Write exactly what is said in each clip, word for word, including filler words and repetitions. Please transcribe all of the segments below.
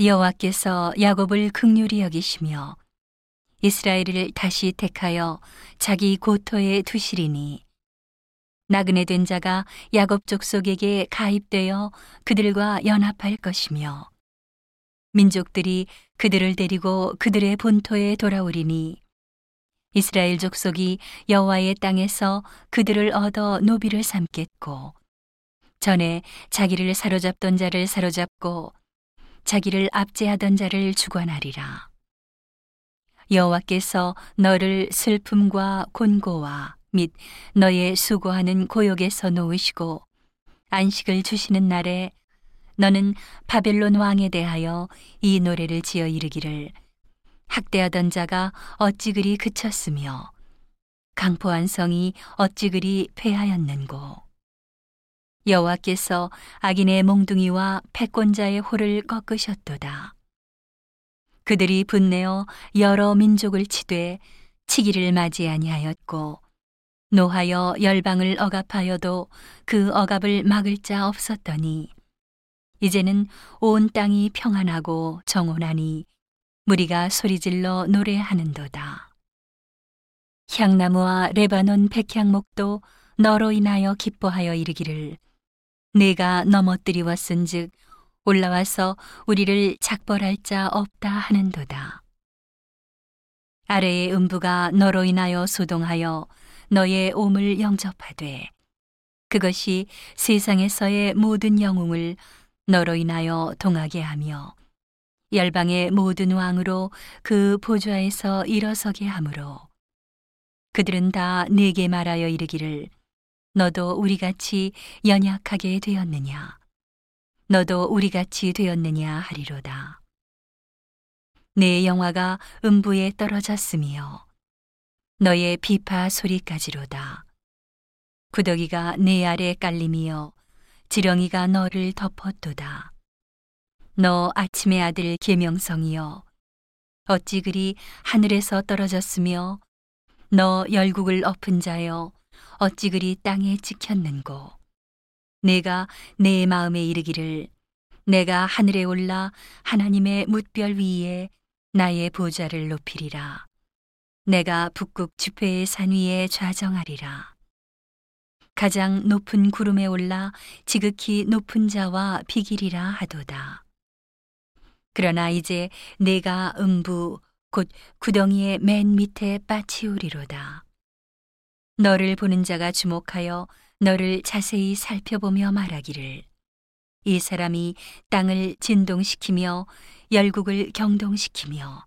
여호와께서 야곱을 긍휼히 여기시며 이스라엘을 다시 택하여 자기 고토에 두시리니 나그네 된 자가 야곱 족속에게 가입되어 그들과 연합할 것이며 민족들이 그들을 데리고 그들의 본토에 돌아오리니 이스라엘 족속이 여호와의 땅에서 그들을 얻어 노비를 삼겠고 전에 자기를 사로잡던 자를 사로잡고 자기를 압제하던 자를 주관하리라. 여호와께서 너를 슬픔과 곤고와 및 너의 수고하는 고역에서 놓으시고 안식을 주시는 날에 너는 바벨론 왕에 대하여 이 노래를 지어 이르기를 학대하던 자가 어찌 그리 그쳤으며 강포한 성이 어찌 그리 폐하였는고. 여호와께서 악인의 몽둥이와 패권자의 호를 꺾으셨도다. 그들이 분내어 여러 민족을 치되 치기를 맞이 아니하였고 노하여 열방을 억압하여도 그 억압을 막을 자 없었더니 이제는 온 땅이 평안하고 정온하니 무리가 소리질러 노래하는도다. 향나무와 레바논 백향목도 너로 인하여 기뻐하여 이르기를 내가 넘어뜨리웠은즉 올라와서 우리를 작벌할 자 없다 하는도다. 아래의 음부가 너로 인하여 소동하여 너의 옴을 영접하되 그것이 세상에서의 모든 영웅을 너로 인하여 동하게 하며 열방의 모든 왕으로 그 보좌에서 일어서게 하므로 그들은 다 네게 말하여 이르기를 너도 우리같이 연약하게 되었느냐 너도 우리같이 되었느냐 하리로다. 내 영화가 음부에 떨어졌으며 너의 비파 소리까지로다. 구더기가 내 아래 깔림이여 지렁이가 너를 덮었도다. 너 아침의 아들 계명성이여 어찌 그리 하늘에서 떨어졌으며 너 열국을 엎은 자여 어찌 그리 땅에 찍혔는고. 내가 내 마음에 이르기를 내가 하늘에 올라 하나님의 뭇별 위에 나의 보좌를 높이리라. 내가 북극 지폐의 산 위에 좌정하리라. 가장 높은 구름에 올라 지극히 높은 자와 비기리라 하도다. 그러나 이제 내가 음부 곧 구덩이의 맨 밑에 빠치우리로다. 너를 보는 자가 주목하여 너를 자세히 살펴보며 말하기를 이 사람이 땅을 진동시키며 열국을 경동시키며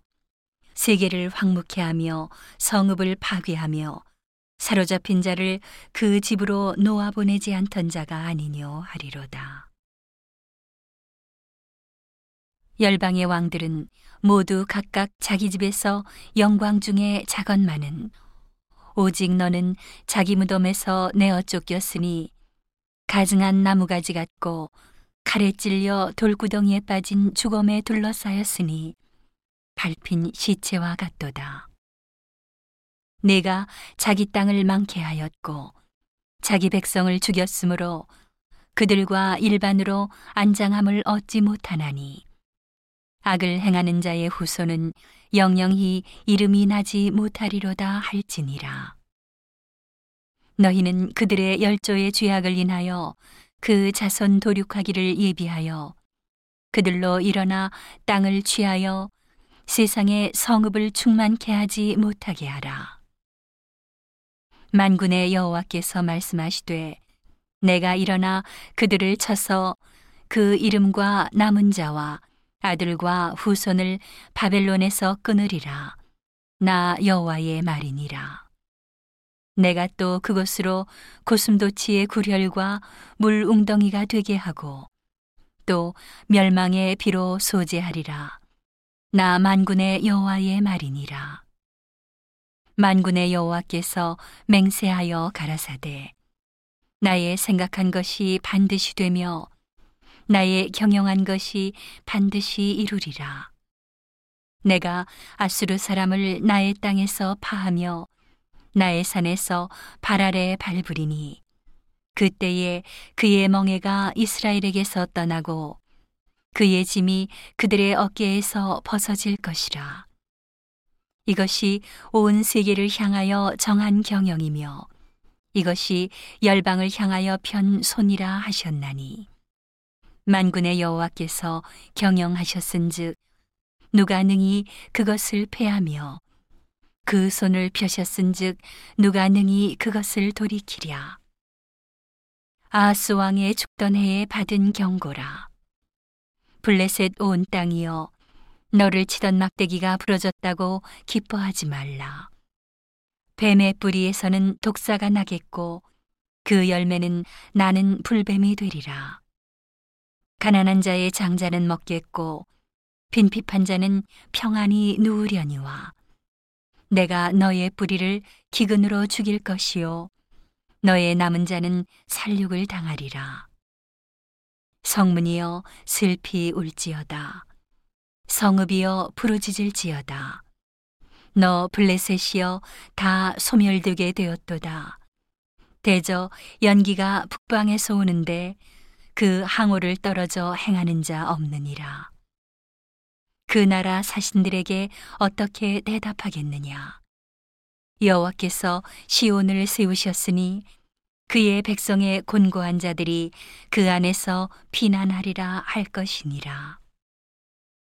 세계를 황무케 하며 성읍을 파괴하며 사로잡힌 자를 그 집으로 놓아보내지 않던 자가 아니뇨 하리로다. 열방의 왕들은 모두 각각 자기 집에서 영광 중에 자건만은 오직 너는 자기 무덤에서 내어 쫓겼으니 가증한 나무가지 같고 칼에 찔려 돌구덩이에 빠진 죽음에 둘러싸였으니 밟힌 시체와 같도다. 내가 자기 땅을 망케하였고 자기 백성을 죽였으므로 그들과 일반으로 안장함을 얻지 못하나니 악을 행하는 자의 후손은 영영히 이름이 나지 못하리로다 할지니라. 너희는 그들의 열조의 죄악을 인하여 그 자손 도륙하기를 예비하여 그들로 일어나 땅을 취하여 세상의 성읍을 충만케 하지 못하게 하라. 만군의 여호와께서 말씀하시되 내가 일어나 그들을 쳐서 그 이름과 남은 자와 아들과 후손을 바벨론에서 끊으리라. 나 여호와의 말이니라. 내가 또 그곳으로 고슴도치의 굴혈과 물웅덩이가 되게 하고 또 멸망의 비로 소재하리라. 나 만군의 여호와의 말이니라. 만군의 여호와께서 맹세하여 가라사대 나의 생각한 것이 반드시 되며 나의 경영한 것이 반드시 이루리라. 내가 아수르 사람을 나의 땅에서 파하며 나의 산에서 발 아래 밟으리니 그때에 그의 멍에가 이스라엘에게서 떠나고 그의 짐이 그들의 어깨에서 벗어질 것이라. 이것이 온 세계를 향하여 정한 경영이며 이것이 열방을 향하여 편 손이라 하셨나니, 만군의 여호와께서 경영하셨은즉 누가 능히 그것을 패하며 그 손을 펴셨은즉 누가 능히 그것을 돌이키랴. 아하스 왕의 죽던 해에 받은 경고라. 블레셋 온 땅이여, 너를 치던 막대기가 부러졌다고 기뻐하지 말라. 뱀의 뿌리에서는 독사가 나겠고 그 열매는 나는 불뱀이 되리라. 가난한 자의 장자는 먹겠고 빈핍한 자는 평안히 누우려니와, 내가 너의 뿌리를 기근으로 죽일 것이요 너의 남은 자는 살육을 당하리라. 성문이여 슬피 울지어다. 성읍이여 부르짖을지어다. 너 블레셋이여 다 소멸되게 되었도다. 대저 연기가 북방에서 오는데 그 항오를 떨어져 행하는 자 없느니라. 그 나라 사신들에게 어떻게 대답하겠느냐. 여호와께서 시온을 세우셨으니 그의 백성의 곤고한 자들이 그 안에서 피난하리라 할 것이니라.